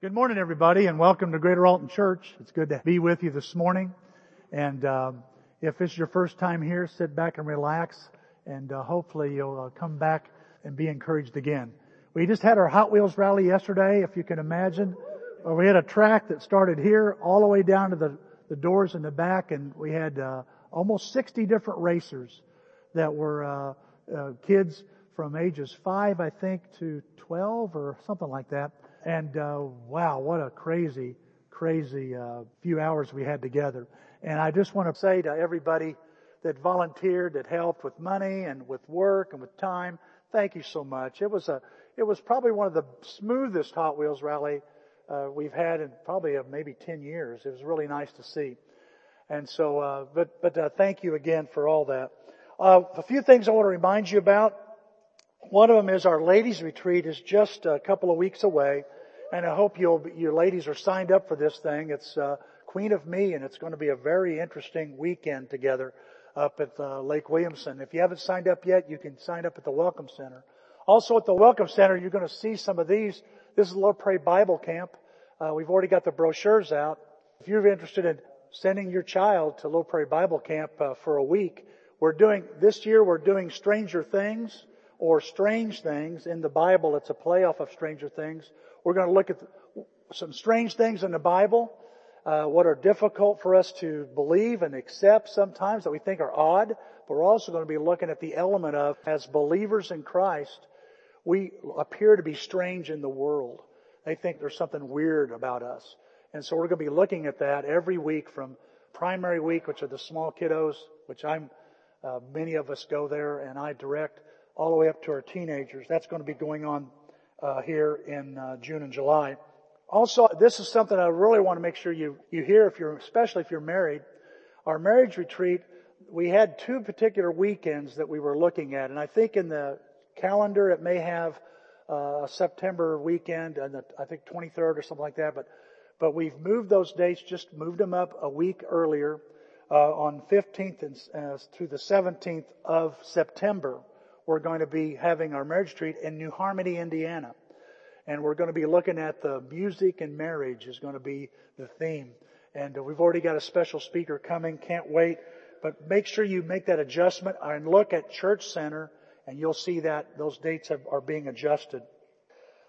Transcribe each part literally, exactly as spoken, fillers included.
Good morning, everybody, and welcome to Greater Alton Church. It's good to be with you this morning. And uh, if it's your first time here, sit back and relax, and uh, hopefully you'll uh, come back and be encouraged again. We just had our Hot Wheels rally yesterday, if you can imagine. Uh, we had a track that started here all the way down to the, the doors in the back, and we had uh, almost sixty different racers that were uh, uh, kids from ages five, I think, to twelve or something like that. And uh, wow, what a crazy, crazy uh, few hours we had together. And I just want to say to everybody that volunteered, that helped with money and with work and with time, thank you so much. It was a, it was probably one of the smoothest Hot Wheels rally uh, we've had in probably uh, maybe ten years. It was really nice to see. And so, uh, but but uh, thank you again for all that. Uh, a few things I want to remind you about. One of them is our ladies' retreat is just a couple of weeks away, and I hope you'll, your ladies are signed up for this thing. It's uh, Queen of Me, and it's going to be a very interesting weekend together up at uh, Lake Williamson. If you haven't signed up yet, you can sign up at the Welcome Center. Also at the Welcome Center, you're going to see some of these. This is Little Prairie Bible Camp. Uh, we've already got the brochures out. If you're interested in sending your child to Little Prairie Bible Camp uh, for a week, we're doing this year. We're doing Stranger Things. Or strange things in the Bible. It's a playoff of Stranger Things. We're going to look at some strange things in the Bible, uh, what are difficult for us to believe and accept sometimes that we think are odd. But we're also going to be looking at the element of, as believers in Christ, we appear to be strange in the world. They think there's something weird about us. And so we're going to be looking at that every week from primary week, which are the small kiddos, which I'm, uh, many of us go there and I direct, all the way up to our teenagers. That's going to be going on uh, here in uh, June and July. Also, this is something I really want to make sure you, you hear, if you're, especially if you're married. Our marriage retreat, we had two particular weekends that we were looking at, and I think in the calendar it may have uh, a September weekend, and the, I think twenty-third or something like that. But but we've moved those dates, just moved them up a week earlier uh, on fifteenth and uh, through the seventeenth of September. We're going to be having our marriage retreat in New Harmony, Indiana. And we're going to be looking at the music and marriage is going to be the theme. And we've already got a special speaker coming. Can't wait. But make sure you make that adjustment and look at Church Center and you'll see that those dates have, are being adjusted.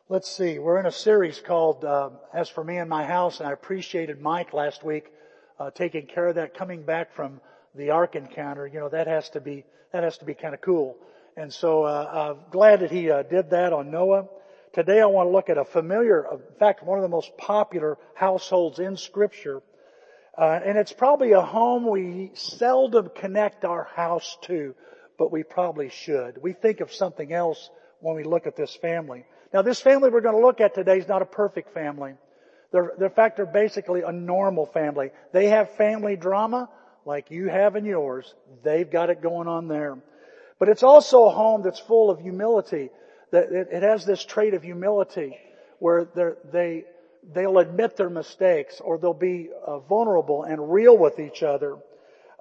Let's see. We're in a series called uh, As for Me and My House, and I appreciated Mike last week uh, taking care of that, coming back from the Ark Encounter. You know, that has to be, that has to be kind of cool. And so uh, I'm glad that he uh, did that on Noah. Today I want to look at a familiar, in fact, one of the most popular households in Scripture. Uh, and it's probably a home we seldom connect our house to, but we probably should. We think of something else when we look at this family. Now, this family we're going to look at today is not a perfect family. They're, in fact, they're basically a normal family. They have family drama like you have in yours. They've got it going on there. But it's also a home that's full of humility. It has this trait of humility where they, they'll admit their mistakes or they'll be vulnerable and real with each other.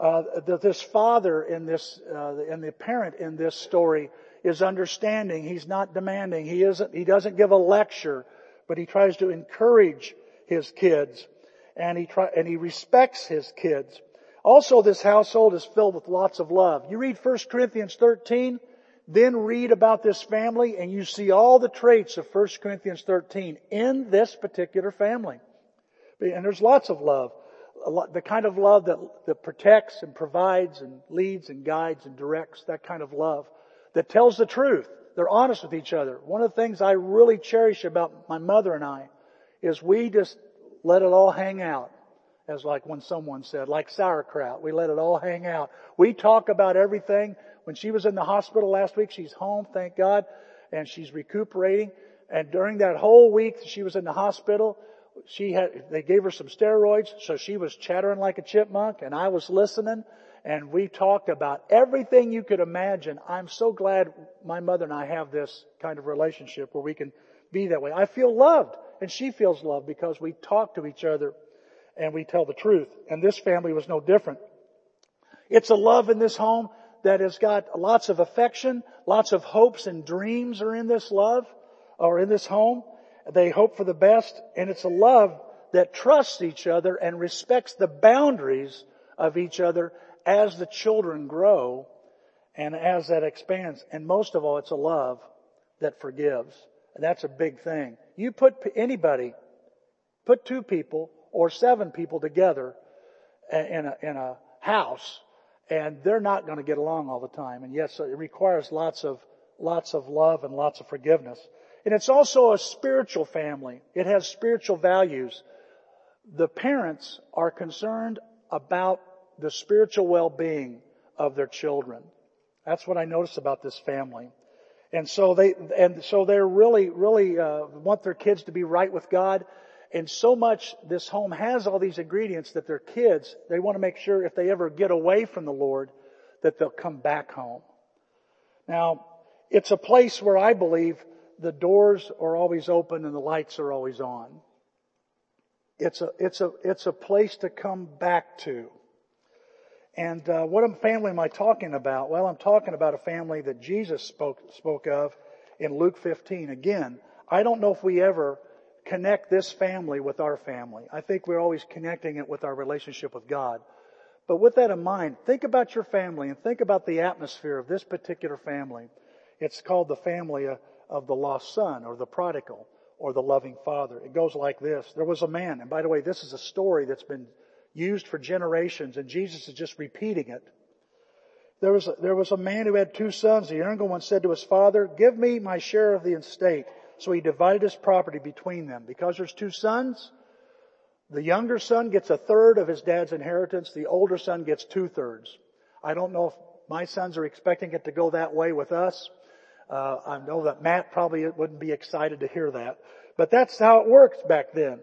Uh, this father in this, uh, and the parent in this story is understanding. He's not demanding. He isn't, he doesn't give a lecture, but he tries to encourage his kids and he try, and he respects his kids. Also, this household is filled with lots of love. You read First Corinthians thirteen, then read about this family, and you see all the traits of First Corinthians thirteen in this particular family. And there's lots of love, the kind of love that, that protects and provides and leads and guides and directs, that kind of love that tells the truth. They're honest with each other. One of the things I really cherish about my mother and I is we just let it all hang out. As like when someone said, like sauerkraut, we let it all hang out. We talk about everything. When she was in the hospital last week, she's home, thank God, and she's recuperating. And during that whole week she was in the hospital, she had, they gave her some steroids, so she was chattering like a chipmunk, and I was listening, and we talked about everything you could imagine. I'm so glad my mother and I have this kind of relationship where we can be that way. I feel loved, and she feels loved because we talk to each other. And we tell the truth. And this family was no different. It's a love in this home that has got lots of affection. Lots of hopes and dreams are in this love or in this home. They hope for the best, and it's a love that trusts each other and respects the boundaries of each other as the children grow and as that expands. And most of all, it's a love that forgives. And that's a big thing. You put anybody, put two people or seven people together in a, in a house, and they're not going to get along all the time. And yes, it requires lots of, lots of love and lots of forgiveness. And it's also a spiritual family. It has spiritual values. The parents are concerned about the spiritual well-being of their children. That's what I noticed about this family. And so they, and so they're really, really, uh, want their kids to be right with God. And so much this home has all these ingredients that their kids, they want to make sure if they ever get away from the Lord that they'll come back home. Now, it's a place where I believe the doors are always open and the lights are always on. It's a, it's a, it's a place to come back to. And uh, what family am I talking about? Well, I'm talking about a family that Jesus spoke spoke of in Luke fifteen. Again, I don't know if we ever connect this family with our family. I think we're always connecting it with our relationship with God. But with that in mind, think about your family and think about the atmosphere of this particular family. It's called the family of the lost son, or the prodigal, or the loving father. It goes like this. There was a man, and by the way, this is a story that's been used for generations, and Jesus is just repeating it. There was a, there was a man who had two sons. The younger one said to his father, "Give me my share of the estate." So he divided his property between them. Because there's two sons, the younger son gets a third of his dad's inheritance. The older son gets two-thirds. I don't know if my sons are expecting it to go that way with us. Uh, I know that Matt probably wouldn't be excited to hear that. But that's how it works back then.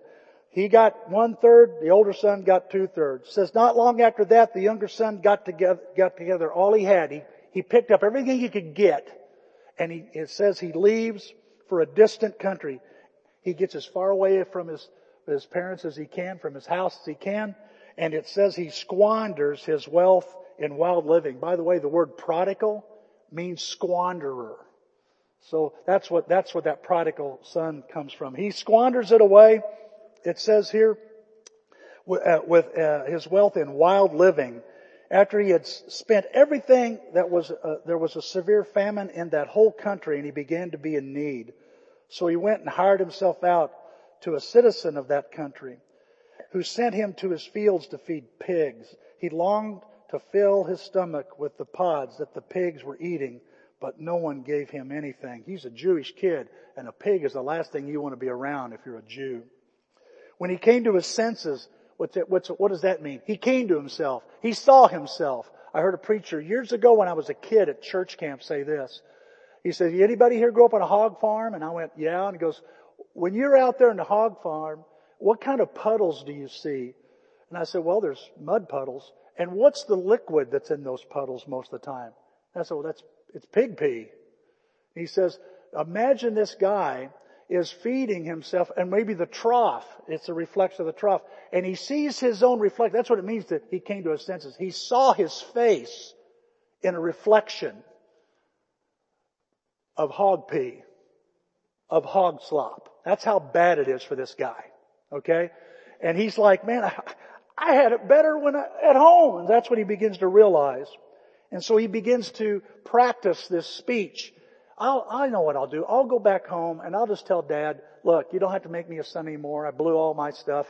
He got one third, the older son got two thirds. It says not long after that, the younger son got together, got together all he had. He, he picked up everything he could get. And he, it says he leaves for a distant country. He gets as far away from his, his parents as he can, from his house as he can. And it says he squanders his wealth in wild living. By the way, the word prodigal means squanderer. So that's what, that's what that prodigal son comes from. He squanders it away. It says here, with his wealth in wild living, after he had spent everything, that was uh, there was a severe famine in that whole country, and he began to be in need. So he went and hired himself out to a citizen of that country, who sent him to his fields to feed pigs. He longed to fill his stomach with the pods that the pigs were eating, but no one gave him anything. He's a Jewish kid, and a pig is the last thing you want to be around if you're a Jew. When he came to his senses, what's it, what's, what does that mean? He came to himself. He saw himself. I heard a preacher years ago when I was a kid at church camp say this. He said, "Anybody here grow up on a hog farm?" And I went, "Yeah." And he goes, "When you're out there in the hog farm, what kind of puddles do you see?" And I said, "Well, there's mud puddles. And what's the liquid that's in those puddles most of the time?" And I said, "Well, that's, it's pig pee." And he says, "Imagine this guy is feeding himself, and maybe the trough, it's a reflection of the trough, and he sees his own reflection." That's what it means that he came to his senses. He saw his face in a reflection of hog pee, of hog slop. That's how bad it is for this guy, okay? And he's like, "Man, I, I had it better when I, at home." And that's what he begins to realize. And so he begins to practice this speech. I'll, I know what I'll do. I'll go back home and I'll just tell Dad, "Look, you don't have to make me a son anymore. I blew all my stuff.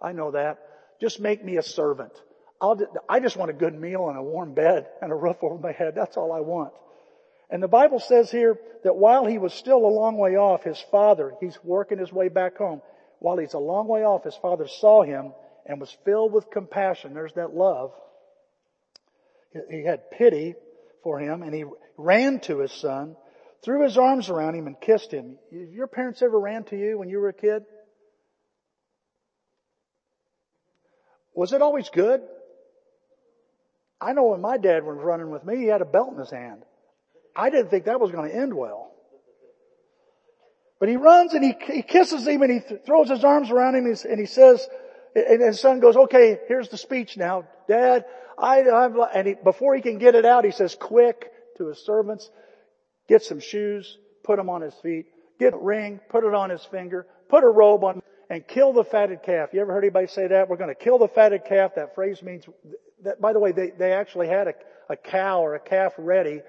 I know that. Just make me a servant. I'll, I just want a good meal and a warm bed and a roof over my head. That's all I want." And the Bible says here that while he was still a long way off, his father, he's working his way back home. While he's a long way off, his father saw him and was filled with compassion. There's that love. He had pity for him, and he ran to his son, threw his arms around him and kissed him. Your parents ever ran to you when you were a kid? Was it always good? I know when my dad was running with me, he had a belt in his hand. I didn't think that was going to end well. But he runs and he, he kisses him and he th- throws his arms around him, and he, and he says, and his son goes, "Okay, here's the speech now. Dad, I, I'm," and he, before he can get it out, he says, "Quick," to his servants, "Get some shoes, put them on his feet. Get a ring, put it on his finger. put a robe on and kill the fatted calf. You ever heard anybody say that? We're going to kill the fatted calf. That phrase means that, by the way, they, they actually had a, a cow or a calf ready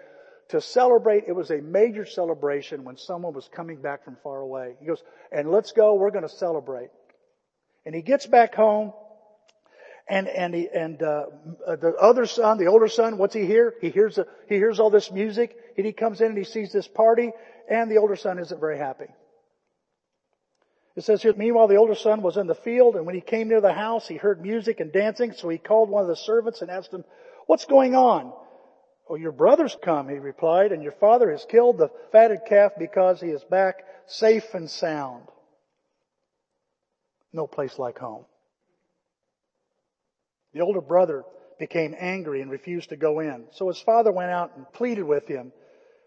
to celebrate. It was a major celebration when someone was coming back from far away. He goes, and let's go. We're going to celebrate. And he gets back home. And, and, he, and, uh, the other son, the older son, what's he hear? He hears, a, he hears all this music, and he comes in and he sees this party, and the older son isn't very happy. It says here, meanwhile the older son was in the field, and when he came near the house, he heard music and dancing, so he called one of the servants and asked him, what's going on? Well, your brother's come, he replied, and your father has killed the fatted calf because he is back safe and sound. No place like home. The older brother became angry and refused to go in. So his father went out and pleaded with him.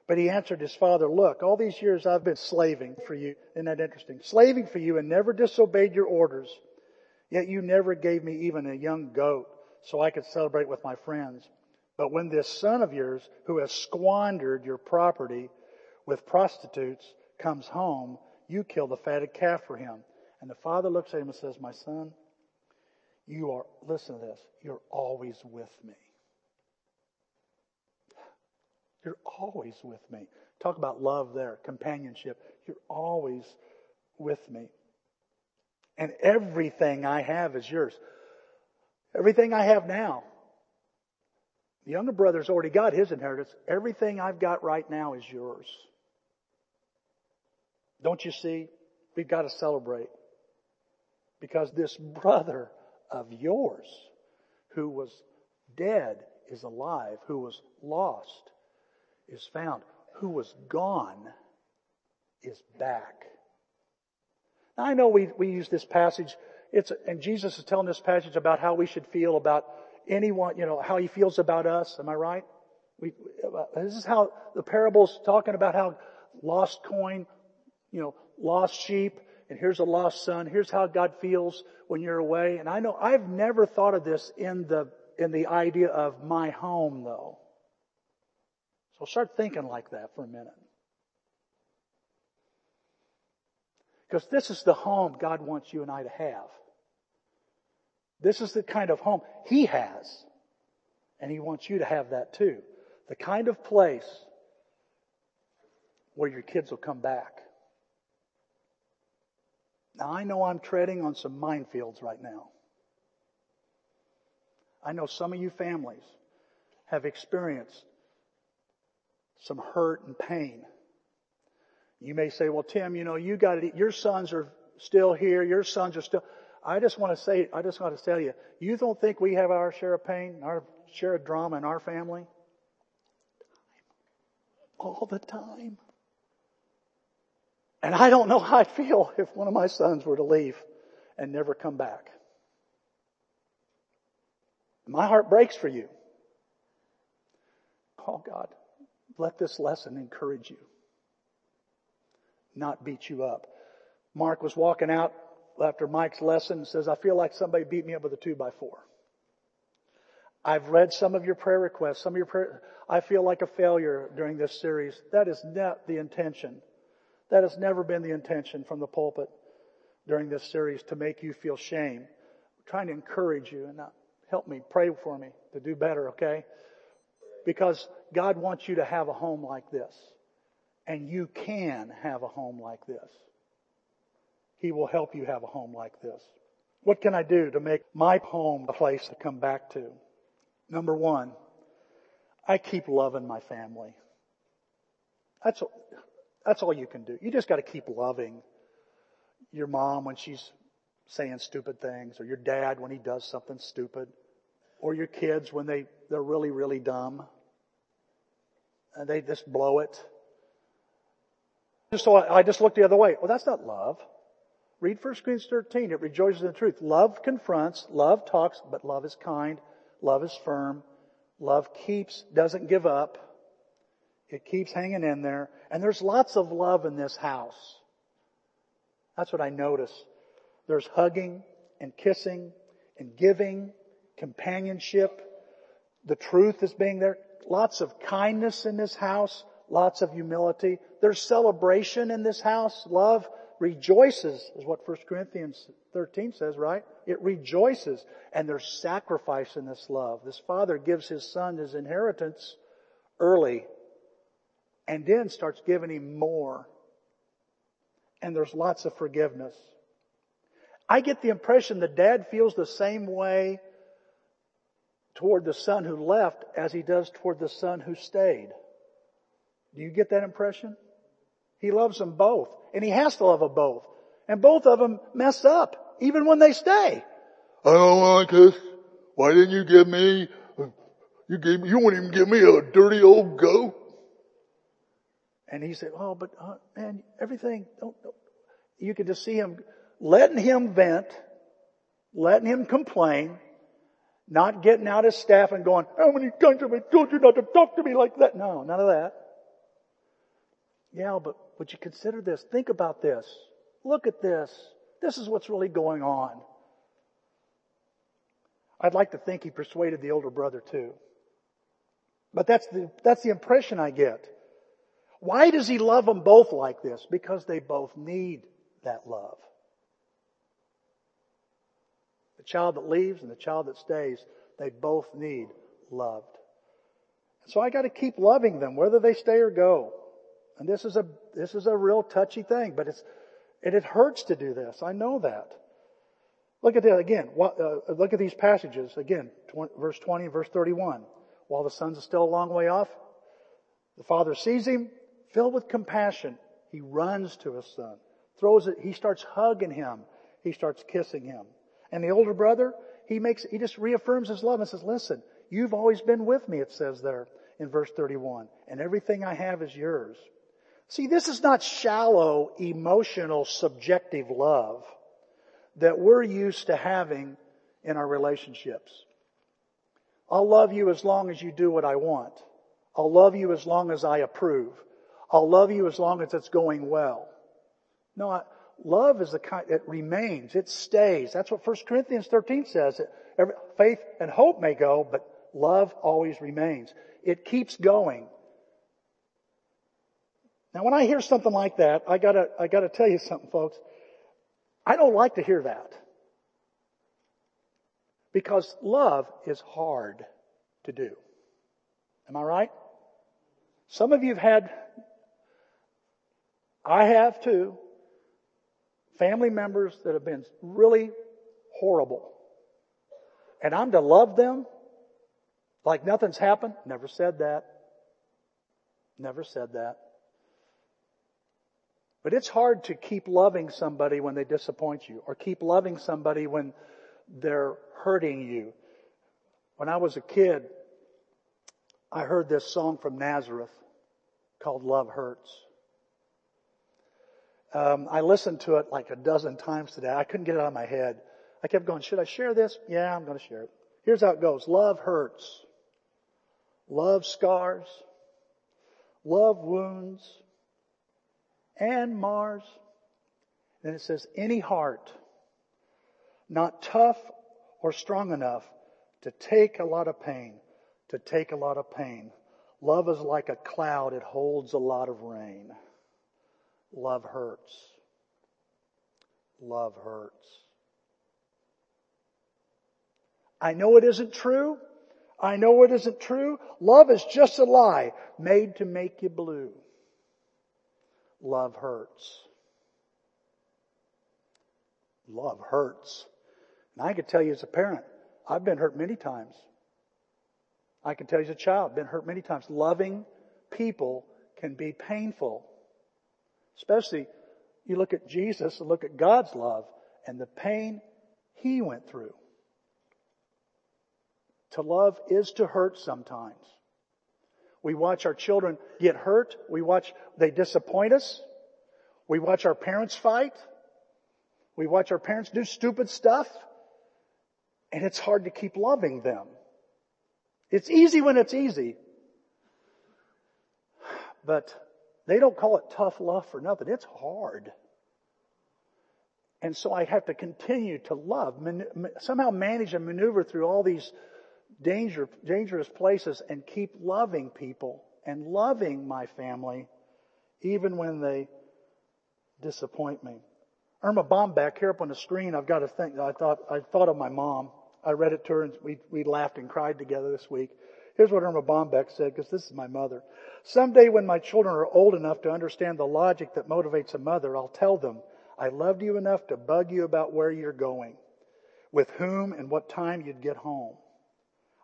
But he answered his father, look, all these years I've been slaving for you. Isn't that interesting? Slaving for you and never disobeyed your orders. Yet you never gave me even a young goat so I could celebrate with my friends. But when this son of yours, who has squandered your property with prostitutes, comes home, you kill the fatted calf for him. And the father looks at him and says, my son, you are, listen to this, you're always with me. You're always with me. Talk about love there, companionship. You're always with me. And everything I have is yours. Everything I have now. The younger brother's already got his inheritance. Everything I've got right now is yours. Don't you see? We've got to celebrate. Because this brother of yours, who was dead, is alive, who was lost, is found, who was gone, is back. Now, I know we, we use this passage, it's, and Jesus is telling this passage about how we should feel about anyone, you know, how he feels about us. Am I right? We, this is how the parable's talking about how lost coin, you know, lost sheep, and here's a lost son. Here's how God feels when you're away. And I know I've never thought of this in the in the idea of my home, though. So start thinking like that for a minute. Because this is the home God wants you and I to have. This is the kind of home He has. And He wants you to have that too. The kind of place where your kids will come back. Now, I know I'm treading on some minefields right now. I know some of you families have experienced some hurt and pain. You may say, well, Tim, you know, you got it. Your sons are still here. Your sons are still. I just want to say, I just want to tell you, you don't think we have our share of pain, our share of drama in our family? All the time. And I don't know how I'd feel if one of my sons were to leave and never come back. My heart breaks for you. Oh, God, let this lesson encourage you, not beat you up. Mark was walking out after Mike's lesson and says, I feel like somebody beat me up with a two by four. I've read some of your prayer requests. Some of your prayer, I feel like a failure during this series. That is not the intention. That has never been the intention from the pulpit during this series to make you feel shame. I'm trying to encourage you and help me, pray for me to do better, okay? Because God wants you to have a home like this. And you can have a home like this. He will help you have a home like this. What can I do to make my home a place to come back to? Number one, I keep loving my family. That's a, That's all you can do. You just got to keep loving your mom when she's saying stupid things, or your dad when he does something stupid, or your kids when they, they're really, really dumb and they just blow it. So I, I just look the other way. Well, that's not love. Read First Corinthians thirteen. It rejoices in the truth. Love confronts, love talks, but love is kind, love is firm, love keeps, doesn't give up. It keeps hanging in there. And there's lots of love in this house. That's what I notice. There's hugging and kissing and giving, companionship. The truth is being there. Lots of kindness in this house. Lots of humility. There's celebration in this house. Love, rejoices, is what First Corinthians thirteen says, right? It rejoices. And there's sacrifice in this love. This father gives his son his inheritance early and then starts giving him more. And there's lots of forgiveness. I get the impression the dad feels the same way toward the son who left as he does toward the son who stayed. Do you get that impression? He loves them both. And he has to love them both. And both of them mess up, even when they stay. I don't like this. Why didn't you give me, you gave me, you wouldn't even give me a dirty old goat. And he said, oh, but uh, man, everything, don't, don't. You could just see him letting him vent, letting him complain, not getting out his staff and going, how many times have I told you not to talk to me like that? No, none of that. Yeah, but would you consider this? Think about this. Look at this. This is what's really going on. I'd like to think he persuaded the older brother too. But that's the, that's the impression I get. Why does he love them both like this? Because they both need that love. The child that leaves and the child that stays, they both need loved. So I got to keep loving them, whether they stay or go. And this is a, this is a real touchy thing, but it's, and it hurts to do this. I know that. Look at that again. What, uh, look at these passages again, verse twenty and verse thirty-one. While the son's is still a long way off, the father sees him, filled with compassion. He runs to his son, throws it. He starts hugging him. He starts kissing him. And the older brother, he makes, he just reaffirms his love and says, listen, you've always been with me, it says there in verse thirty-one, and everything I have is yours. See, this is not shallow, emotional, subjective love that we're used to having in our relationships. I'll love you as long as you do what I want. I'll love you as long as I approve. I'll love you as long as it's going well. No, I, love is the kind, it remains, it stays. That's what First Corinthians thirteen says. Every, faith and hope may go, but love always remains. It keeps going. Now, when I hear something like that, I gotta, I gotta tell you something, folks. I don't like to hear that. Because love is hard to do. Am I right? Some of you have had, I have too, family members that have been really horrible. And I'm to love them like nothing's happened? Never said that. Never said that. But it's hard to keep loving somebody when they disappoint you, or keep loving somebody when they're hurting you. When I was a kid, I heard this song from Nazareth called Love Hurts. Um, I listened to it like a dozen times today. I couldn't get it out of my head. I kept going, should I share this? Yeah, I'm going to share it. Here's how it goes. Love hurts. Love scars. Love wounds. And Mars. Then it says, any heart not tough or strong enough to take a lot of pain, to take a lot of pain. Love is like a cloud. It holds a lot of rain. Love hurts. Love hurts. I know it isn't true. I know it isn't true. Love is just a lie made to make you blue. Love hurts. Love hurts. And I can tell you as a parent, I've been hurt many times. I can tell you as a child, been hurt many times. Loving people can be painful. Especially, you look at Jesus and look at God's love and the pain He went through. To love is to hurt sometimes. We watch our children get hurt. We watch, they disappoint us. We watch our parents fight. We watch our parents do stupid stuff. And it's hard to keep loving them. It's easy when it's easy. But they don't call it tough love for nothing. It's hard. And so I have to continue to love, somehow manage and maneuver through all these Danger, dangerous places and keep loving people and loving my family even when they disappoint me. Irma Bombeck, here up on the screen, I've got a thing. I thought I thought of my mom. I read it to her, and we we laughed and cried together this week. Here's what Irma Bombeck said, because this is my mother. Someday when my children are old enough to understand the logic that motivates a mother, I'll tell them, I loved you enough to bug you about where you're going, with whom and what time you'd get home.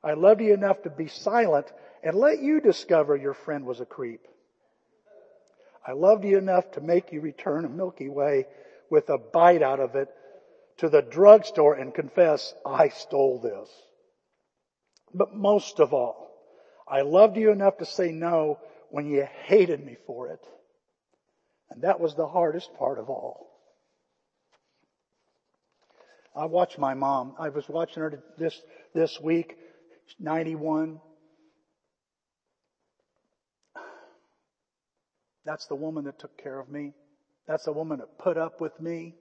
I loved you enough to be silent and let you discover your friend was a creep. I loved you enough to make you return a Milky Way with a bite out of it to the drugstore and confess, I stole this. But most of all, I loved you enough to say no when you hated me for it. And that was the hardest part of all. I watched my mom. I was watching her this this week, ninety-one. That's the woman that took care of me. That's the woman that put up with me.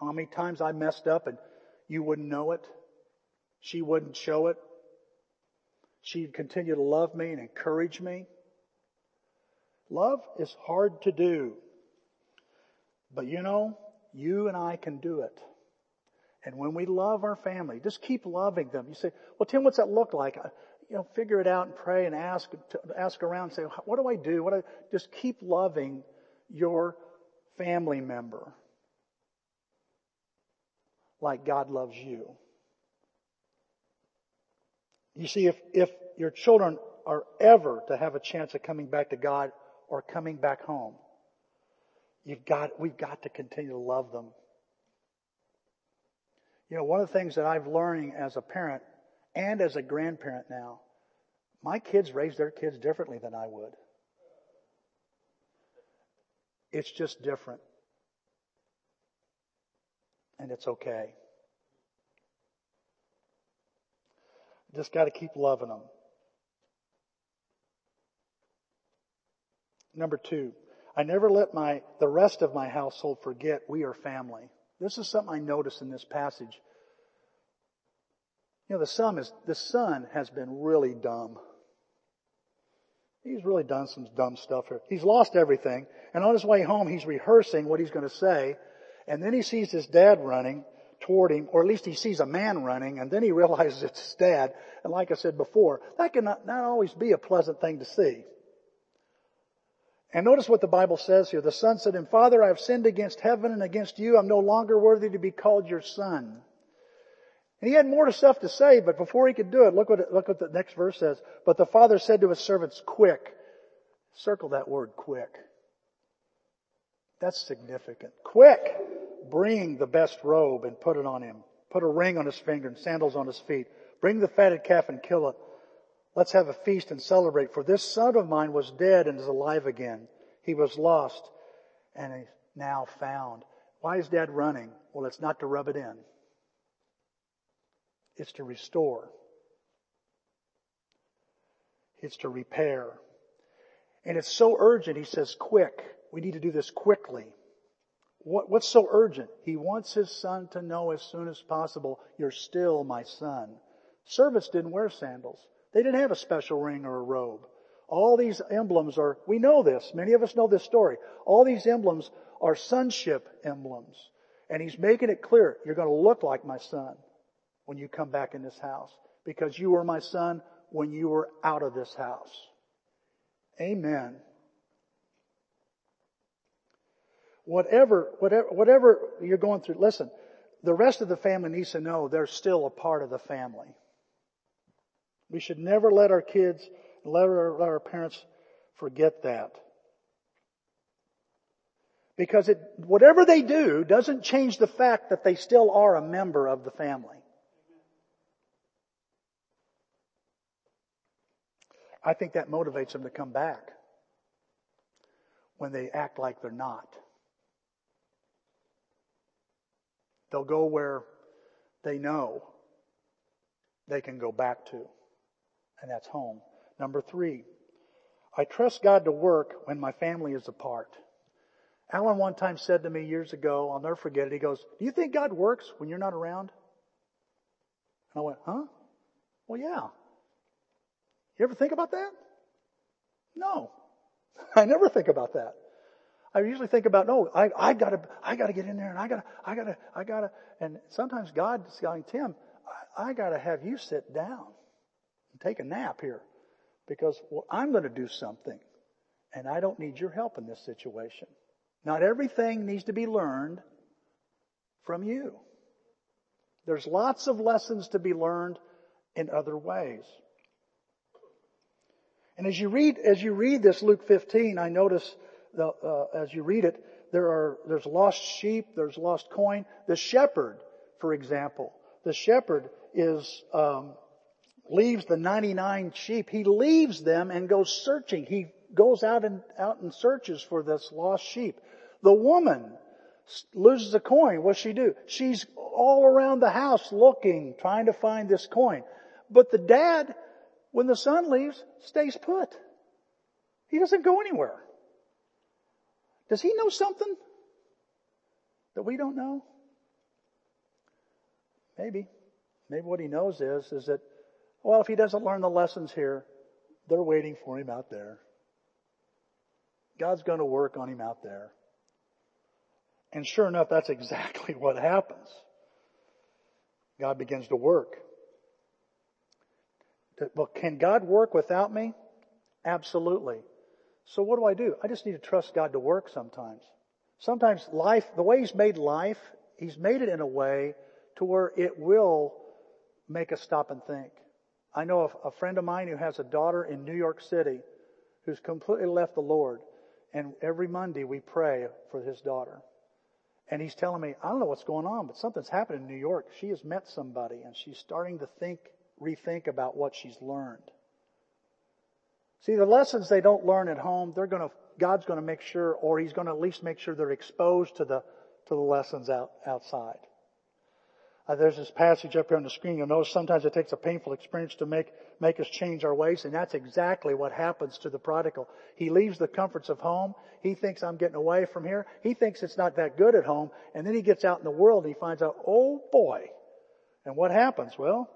How many times I messed up and you wouldn't know it. She wouldn't show it. She'd continue to love me and encourage me. Love is hard to do. But you know, you and I can do it. And when we love our family, just keep loving them. You say, well, Tim, what's that look like? You know, figure it out and pray and ask, ask around and say, what do I do? What do I... Just keep loving your family member like God loves you. You see, if, if your children are ever to have a chance of coming back to God or coming back home, you've got, we've got to continue to love them. You know, one of the things that I've learned as a parent and as a grandparent now, my kids raise their kids differently than I would. It's just different. And it's okay. Just got to keep loving them. Number two, I never let my the rest of my household forget we are family. This is something I noticed in this passage. You know, the son is the son has been really dumb. He's really done some dumb stuff here. He's lost everything, and on his way home, he's rehearsing what he's going to say, and then he sees his dad running toward him, or at least he sees a man running, and then he realizes it's his dad. And like I said before, that can not, not always be a pleasant thing to see. And notice what the Bible says here. The son said to him, Father, I have sinned against heaven and against you. I'm no longer worthy to be called your son. And he had more stuff to say, but before he could do it, look what, look what the next verse says. But the father said to his servants, quick. Circle that word, quick. That's significant. Quick. Bring the best robe and put it on him. Put a ring on his finger and sandals on his feet. Bring the fatted calf and kill it. Let's have a feast and celebrate. For this son of mine was dead and is alive again. He was lost and is now found. Why is dad running? Well, it's not to rub it in. It's to restore. It's to repair. And it's so urgent, he says, quick. We need to do this quickly. What, what's so urgent? He wants his son to know as soon as possible, you're still my son. Servants didn't wear sandals. They didn't have a special ring or a robe. All these emblems are, we know this, many of us know this story. All these emblems are sonship emblems. And he's making it clear, you're going to look like my son when you come back in this house. Because you were my son when you were out of this house. Amen. Whatever, whatever, whatever you're going through, listen, the rest of the family needs to know they're still a part of the family. We should never let our kids, let our, let our parents forget that. Because it, whatever they do doesn't change the fact that they still are a member of the family. I think that motivates them to come back when they act like they're not. They'll go where they know they can go back to, and that's home. Number three, I trust God to work when my family is apart. Alan one time said to me years ago, I'll never forget it, he goes, do you think God works when you're not around? And I went, huh? Well, yeah. You ever think about that? No, I never think about that. I usually think about, no, I, I gotta, I gotta get in there, and I gotta, I gotta, I gotta, and sometimes God's saying, Tim, I, I gotta have you sit down and take a nap here, because well, I'm going to do something, and I don't need your help in this situation. Not everything needs to be learned from you. There's lots of lessons to be learned in other ways. And as you read, as you read this Luke fifteen, I notice the, uh, as you read it, there are there's lost sheep, there's lost coin. The shepherd, for example, the shepherd is um, leaves the ninety-nine sheep. He leaves them and goes searching. He goes out and out and searches for this lost sheep. The woman loses a coin. What does she do? She's all around the house looking, trying to find this coin. But the dad, when the son leaves, stays put. He doesn't go anywhere. Does he know something that we don't know? Maybe. Maybe what he knows is, is that, well, if he doesn't learn the lessons here, they're waiting for him out there. God's going to work on him out there. And sure enough, that's exactly what happens. God begins to work. Well, can God work without me? Absolutely. So what do I do? I just need to trust God to work sometimes. Sometimes life, the way He's made life, He's made it in a way to where it will make us stop and think. I know a, a friend of mine who has a daughter in New York City who's completely left the Lord. And every Monday we pray for his daughter. And he's telling me, I don't know what's going on, but something's happened in New York. She has met somebody, and she's starting to think, rethink about what she's learned. See, the lessons they don't learn at home, they're going to, God's going to make sure, or He's going to at least make sure they're exposed to the, to the lessons out, outside. Uh, there's this passage up here on the screen. You'll notice sometimes it takes a painful experience to make, make us change our ways, and that's exactly what happens to the prodigal. He leaves the comforts of home. He thinks, I'm getting away from here. He thinks it's not that good at home, and then he gets out in the world and he finds out, oh boy. And what happens? Well,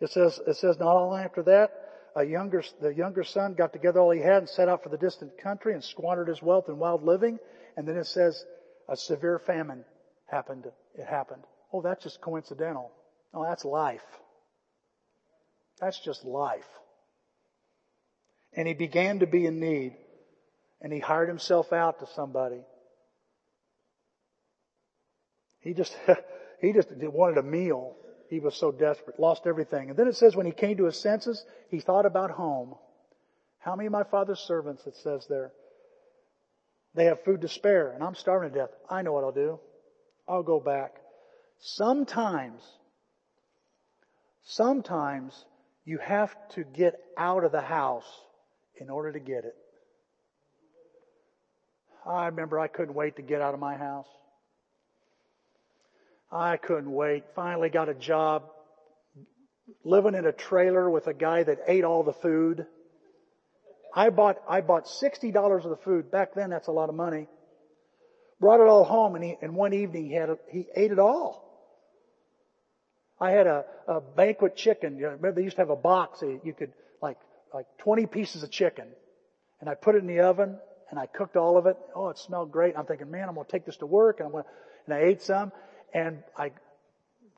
it says, it says, not long after that, a younger, the younger son got together all he had and set out for the distant country and squandered his wealth in wild living. And then it says, a severe famine happened. It happened. Oh, that's just coincidental. No, that's life. That's just life. And he began to be in need. And he hired himself out to somebody. He just, he just wanted a meal. He was so desperate. Lost everything. And then it says when he came to his senses, he thought about home. How many of my father's servants, it says there, they have food to spare, and I'm starving to death. I know what I'll do. I'll go back. Sometimes, sometimes you have to get out of the house in order to get it. I remember I couldn't wait to get out of my house. I couldn't wait. Finally got a job living in a trailer with a guy that ate all the food. I bought, I bought sixty dollars of the food. Back then, that's a lot of money. Brought it all home, and, he, and one evening he had a, he ate it all. I had a, a banquet chicken. You know, remember they used to have a box that you could like like twenty pieces of chicken, and I put it in the oven and I cooked all of it. Oh, it smelled great. I'm thinking, man, I'm gonna take this to work. And I'm gonna, and I ate some, and I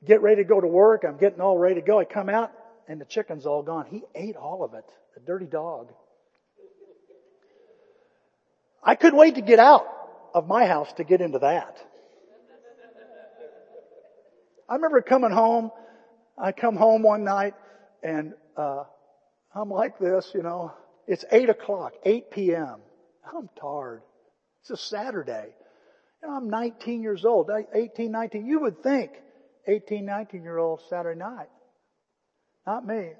get ready to go to work. I'm getting all ready to go. I come out and the chicken's all gone. He ate all of it. The dirty dog. I couldn't wait to get out of my house to get into that. I remember coming home. I come home one night and uh I'm like this, you know. It's eight o'clock, eight p.m. I'm tired. It's a Saturday. You know, I'm nineteen years old, eighteen, nineteen. You would think eighteen, nineteen-year-old Saturday night. Not me.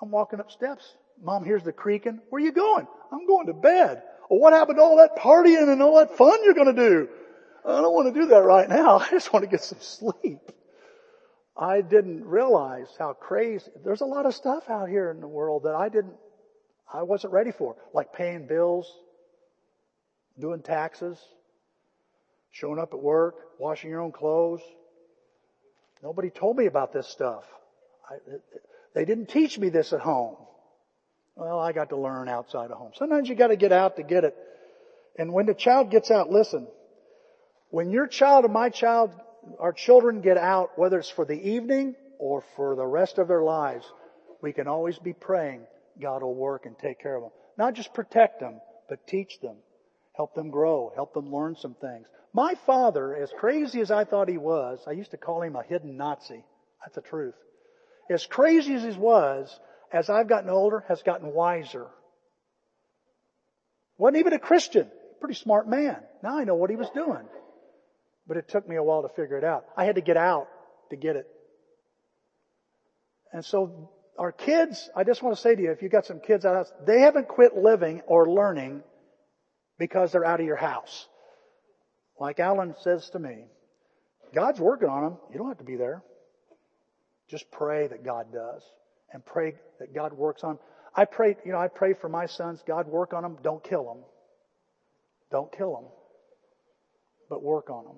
I'm walking up steps. Mom hears the creaking. Where are you going? I'm going to bed. Well, what happened to all that partying and all that fun you're going to do? I don't want to do that right now. I just want to get some sleep. I didn't realize how crazy. There's a lot of stuff out here in the world that I didn't, I wasn't ready for. Like paying bills, doing taxes, showing up at work, washing your own clothes. Nobody told me about this stuff. I, they didn't teach me this at home. Well, I got to learn outside of home. Sometimes you got to get out to get it. And when the child gets out, listen, when your child and my child, our children get out, whether it's for the evening or for the rest of their lives, we can always be praying God will work and take care of them. Not just protect them, but teach them. Help them grow. Help them learn some things. My father, as crazy as I thought he was, I used to call him a hidden Nazi. That's the truth. As crazy as he was, as I've gotten older, has gotten wiser. Wasn't even a Christian. Pretty smart man. Now I know what he was doing. But it took me a while to figure it out. I had to get out to get it. And so our kids, I just want to say to you, if you've got some kids out, they haven't quit living or learning because they're out of your house. Like Alan says to me, God's working on them. You don't have to be there. Just pray that God does and pray that God works on them. I pray, you know, I pray for my sons. God, work on them. Don't kill them. Don't kill them, but work on them.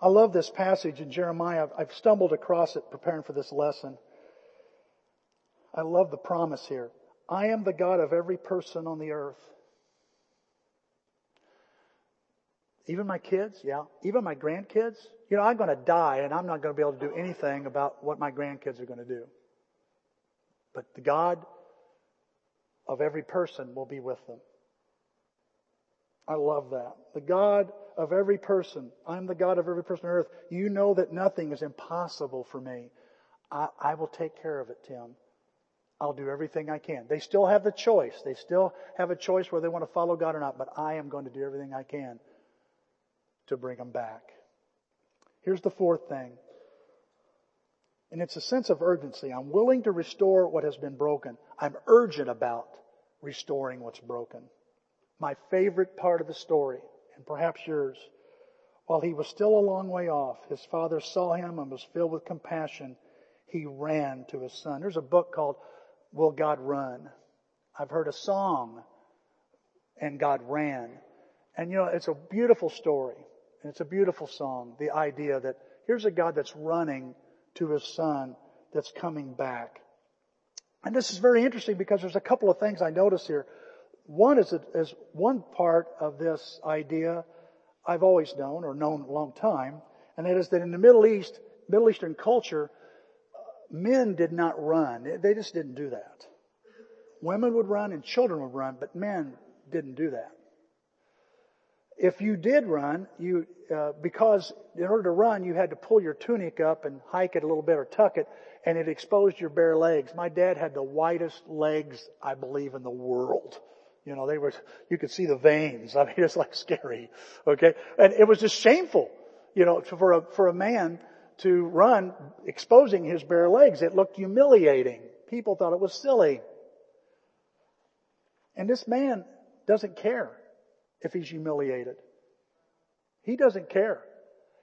I love this passage in Jeremiah. I've stumbled across it preparing for this lesson. I love the promise here. I am the God of every person on the earth. Even my kids, yeah. Even my grandkids. You know, I'm going to die and I'm not going to be able to do anything about what my grandkids are going to do. But the God of every person will be with them. I love that. The God of every person. I'm the God of every person on earth. You know that nothing is impossible for me. I, I will take care of it, Tim. I'll do everything I can. They still have the choice. They still have a choice whether they want to follow God or not, but I am going to do everything I can to bring them back. Here's the fourth thing. And it's a sense of urgency. I'm willing to restore what has been broken. I'm urgent about restoring what's broken. My favorite part of the story, and perhaps yours. While he was still a long way off, his father saw him and was filled with compassion. He ran to his son. There's a book called Will God Run? I've heard a song, And God Ran. And you know, it's a beautiful story. And it's a beautiful song. The idea that here's a God that's running to his son that's coming back. And this is very interesting because there's a couple of things I notice here. One is, is one part of this idea I've always known or known a long time, and that is that in the Middle East, Middle Eastern culture, men did not run. They just didn't do that. Women would run and children would run, but men didn't do that. If you did run, you uh, because in order to run, you had to pull your tunic up and hike it a little bit or tuck it, and it exposed your bare legs. My dad had the widest legs, I believe, in the world. You know, they were, you could see the veins. I mean, it's like scary. Okay. And it was just shameful, you know, for a, for a man to run exposing his bare legs. It looked humiliating. People thought it was silly. And this man doesn't care if he's humiliated. He doesn't care.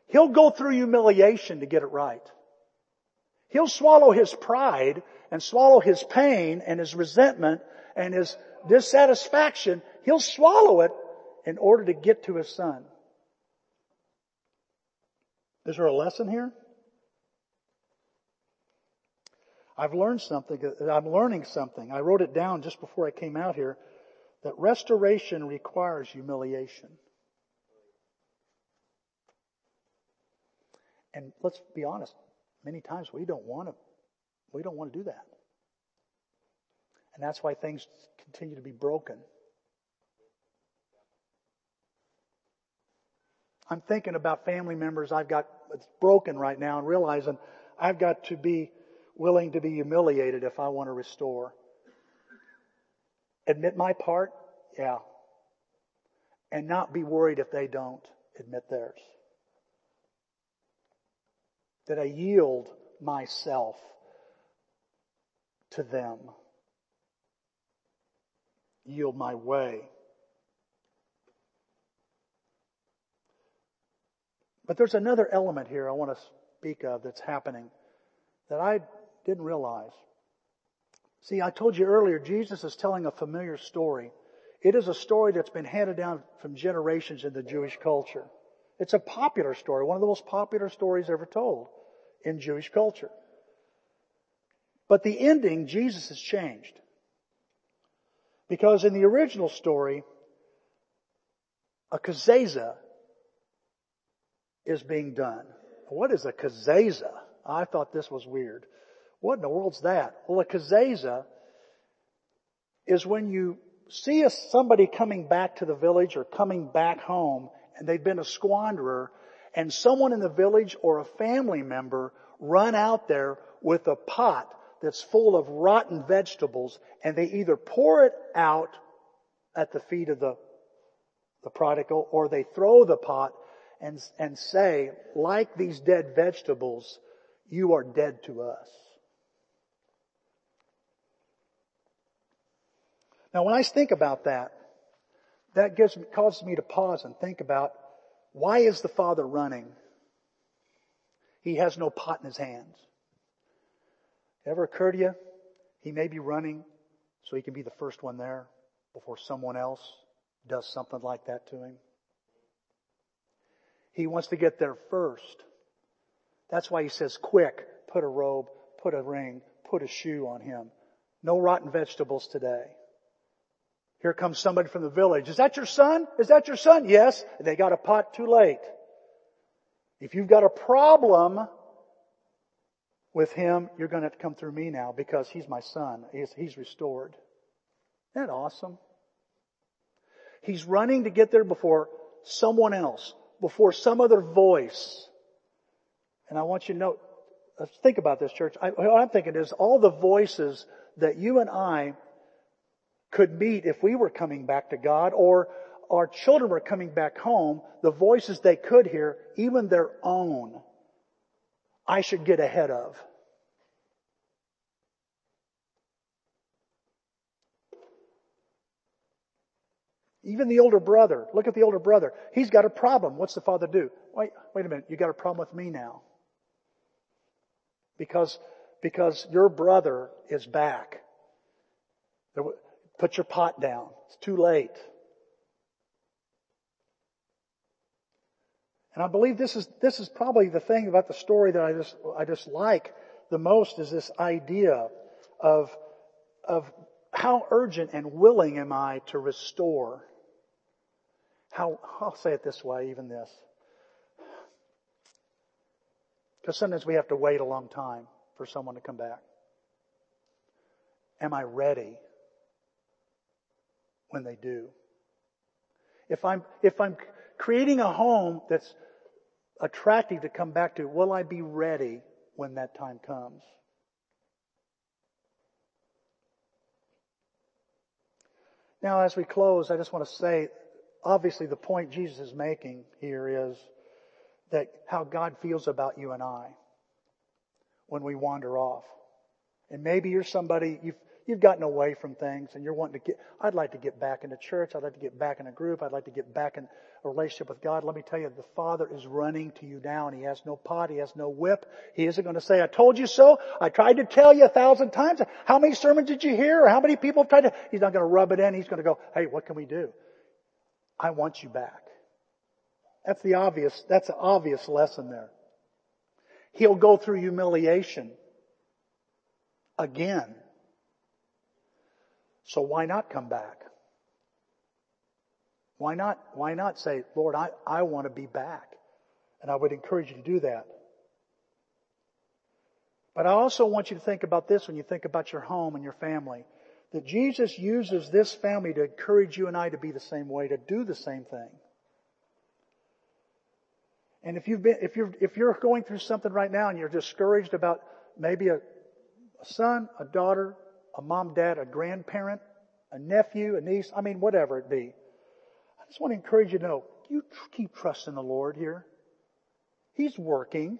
He'll go through humiliation to get it right. He'll swallow his pride and swallow his pain and his resentment and his dissatisfaction. He'll swallow it in order to get to his son. Is there a lesson here? I've learned something. I'm learning something. I wrote it down just before I came out here, that restoration requires humiliation. And let's be honest, many times we don't want to, we don't want to do that. And that's why things continue to be broken. I'm thinking about family members I've got, it's broken right now, and realizing I've got to be willing to be humiliated if I want to restore. Admit my part, yeah. And not be worried if they don't admit theirs. That I yield myself to them. Yield my way. But there's another element here I want to speak of that's happening that I didn't realize. See, I told you earlier, Jesus is telling a familiar story. It is a story that's been handed down from generations in the Jewish culture. It's a popular story, one of the most popular stories ever told in Jewish culture. But the ending, Jesus has changed. Because in the original story, a kezazah is being done. What is a kezazah? I thought this was weird. What in the world's that? Well, a kezazah is when you see a, somebody coming back to the village or coming back home and they've been a squanderer, and someone in the village or a family member run out there with a pot that's full of rotten vegetables, and they either pour it out at the feet of the, the prodigal, or they throw the pot and, and say, like these dead vegetables, you are dead to us. Now, when I think about that, that gives me, causes me to pause and think about, why is the father running? He has no pot in his hands. Ever occur to you? He may be running so he can be the first one there before someone else does something like that to him. He wants to get there first. That's why he says, quick, put a robe, put a ring, put a shoe on him. No rotten vegetables today. Here comes somebody from the village. Is that your son? Is that your son? Yes. And they got a pot too late. If you've got a problem with him, you're going to have to come through me now, because he's my son. He's, he's restored. Isn't that awesome? He's running to get there before someone else, before some other voice. And I want you to know, think about this, church. I, what I'm thinking is all the voices that you and I could meet if we were coming back to God, or our children were coming back home, the voices they could hear, even their own, I should get ahead of. Even the older brother. Look at the older brother. He's got a problem. What's the father do? Wait, wait a minute. You got a problem with me now. Because, because your brother is back. Put your pot down. It's too late. And I believe this is this is probably the thing about the story that I just I just like the most, is this idea of of how urgent and willing am I to restore. How I'll say it this way, even this, because sometimes we have to wait a long time for someone to come back. Am I ready when they do? If I'm if I'm creating a home that's attractive to come back to, will I be ready when that time comes? Now, as we close, I just want to say, obviously the point Jesus is making here is that how God feels about you and I when we wander off. And maybe you're somebody, you've You've gotten away from things and you're wanting to get, I'd like to get back into church. I'd like to get back in a group. I'd like to get back in a relationship with God. Let me tell you, the Father is running to you now, and He has no pot. He has no whip. He isn't going to say, I told you so. I tried to tell you a thousand times. How many sermons did you hear? Or how many people have tried to? He's not going to rub it in. He's going to go, hey, what can we do? I want you back. That's the obvious, that's the obvious lesson there. He'll go through humiliation again. So why not come back? Why not, why not say, Lord, I, I want to be back? And I would encourage you to do that. But I also want you to think about this when you think about your home and your family, that Jesus uses this family to encourage you and I to be the same way, to do the same thing. And if you've been, if you're, if you're going through something right now and you're discouraged about maybe a, a son, a daughter, a mom, dad, a grandparent, a nephew, a niece, I mean, whatever it be. I just want to encourage you to know, you tr- keep trusting the Lord here. He's working.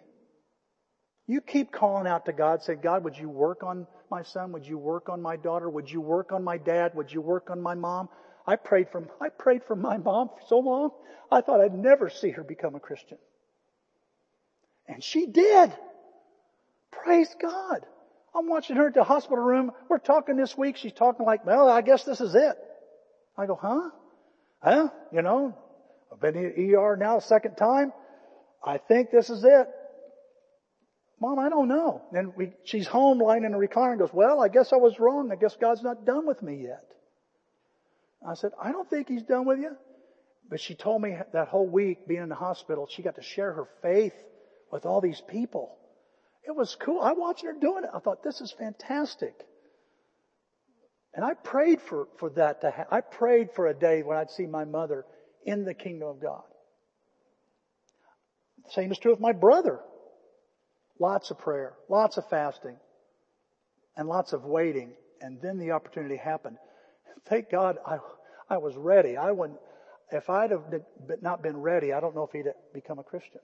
You keep calling out to God, say, God, would you work on my son? Would you work on my daughter? Would you work on my dad? Would you work on my mom? I prayed for, I prayed for my mom for so long, I thought I'd never see her become a Christian. And she did. Praise God. I'm watching her at the hospital room. We're talking this week. She's talking like, well, I guess this is it. I go, huh? Huh? You know, I've been in E R now a second time. I think this is it. Mom, I don't know. And we, she's home lying in a recliner and goes, well, I guess I was wrong. I guess God's not done with me yet. I said, I don't think he's done with you. But she told me that whole week being in the hospital, she got to share her faith with all these people. It was cool. I watched her doing it. I thought, this is fantastic. And I prayed for, for that to happen. I prayed for a day when I'd see my mother in the kingdom of God. Same is true with my brother. Lots of prayer, lots of fasting, and lots of waiting. And then the opportunity happened. Thank God I, I was ready. I wouldn't, if I'd have not been ready, I don't know if he'd become a Christian.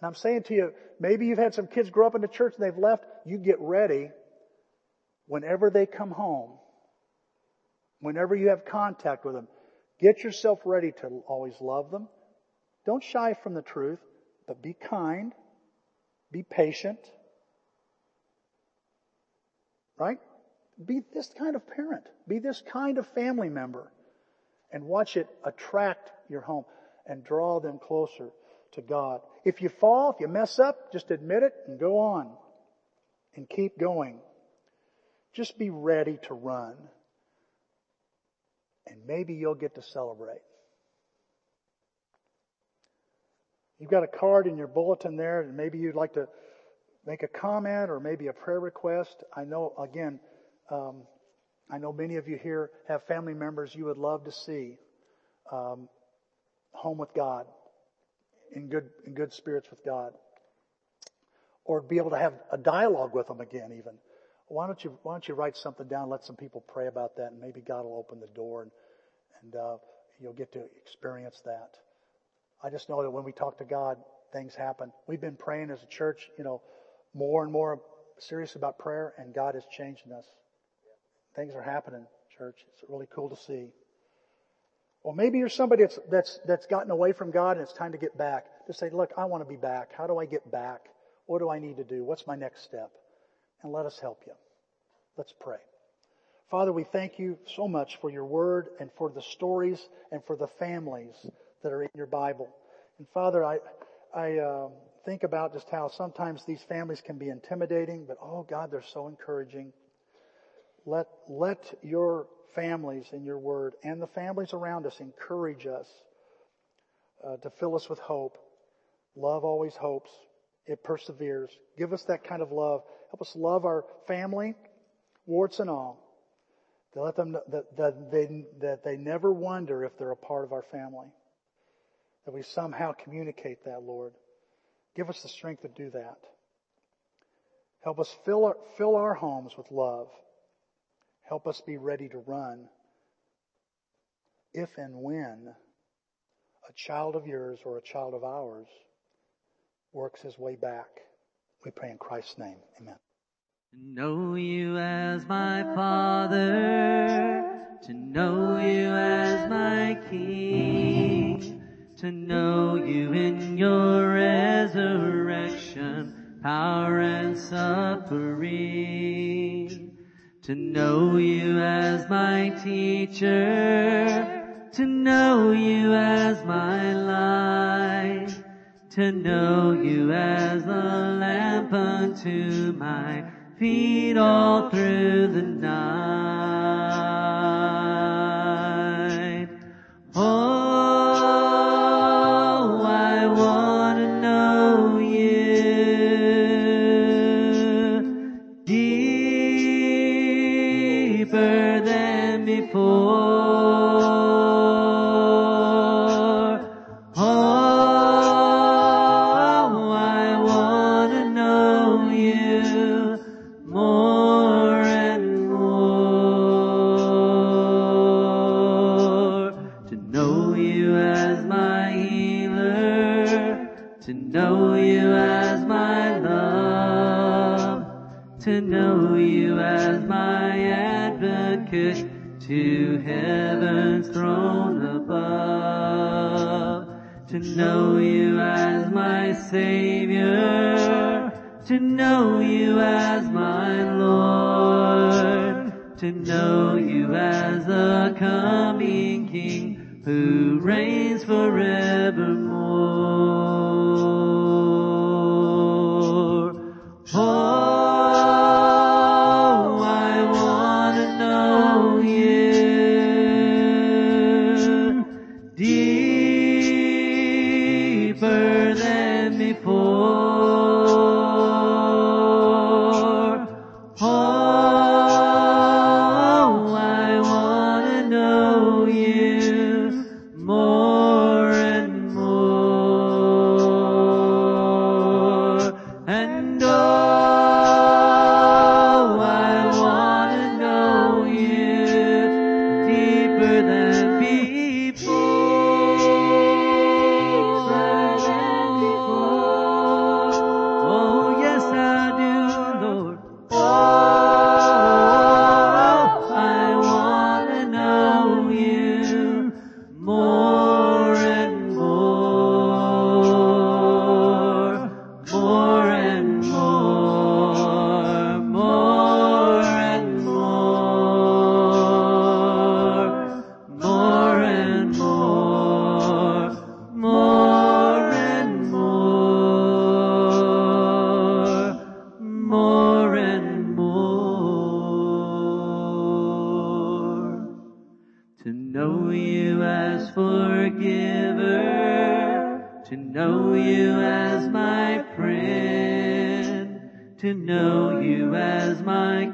And I'm saying to you, maybe you've had some kids grow up in the church and they've left. You get ready whenever they come home, whenever you have contact with them. Get yourself ready to always love them. Don't shy from the truth, but be kind. Be patient. Right? Be this kind of parent. Be this kind of family member. And watch it attract your home and draw them closer to God. If you fall, if you mess up, just admit it and go on. And keep going. Just be ready to run. And maybe you'll get to celebrate. You've got a card in your bulletin there, and maybe you'd like to make a comment or maybe a prayer request. I know, again, um, I know many of you here have family members you would love to see um, home with God, in good in good spirits with God, or be able to have a dialogue with them again. Even why don't you why don't you write something down? Let some people pray about that, and maybe God will open the door, and and uh, you'll get to experience that. I just know that when we talk to God, things happen. We've been praying as a church, you know, more and more serious about prayer, and God is changing us. Things are happening, church. It's really cool to see. Well, maybe you're somebody that's that's that's gotten away from God, and it's time to get back. Just say, look, I want to be back. How do I get back? What do I need to do? What's my next step? And let us help you. Let's pray. Father, we thank you so much for your word and for the stories and for the families that are in your Bible. And Father, I I uh, think about just how sometimes these families can be intimidating, but oh God, they're so encouraging. Let let your families in your word and the families around us encourage us uh, to fill us with hope. Love always hopes. It perseveres. Give us that kind of love. Help us love our family, warts and all. To let them that, that they that they never wonder if they're a part of our family. That we somehow communicate that, Lord. Give us the strength to do that. Help us fill our, fill our homes with love. Help us be ready to run if and when a child of yours or a child of ours works his way back. We pray in Christ's name. Amen. To know you as my Father, to know you as my King, to know you in your resurrection, power and suffering. To know you as my teacher, to know you as my light, to know you as the lamp unto my feet all through the night. Oh, to heaven's throne above, to know you as my Savior, to know you as my Lord, to know you as the coming King who reigns forevermore. Oh, yeah.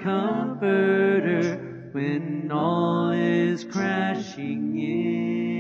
Comforter when all is crashing in.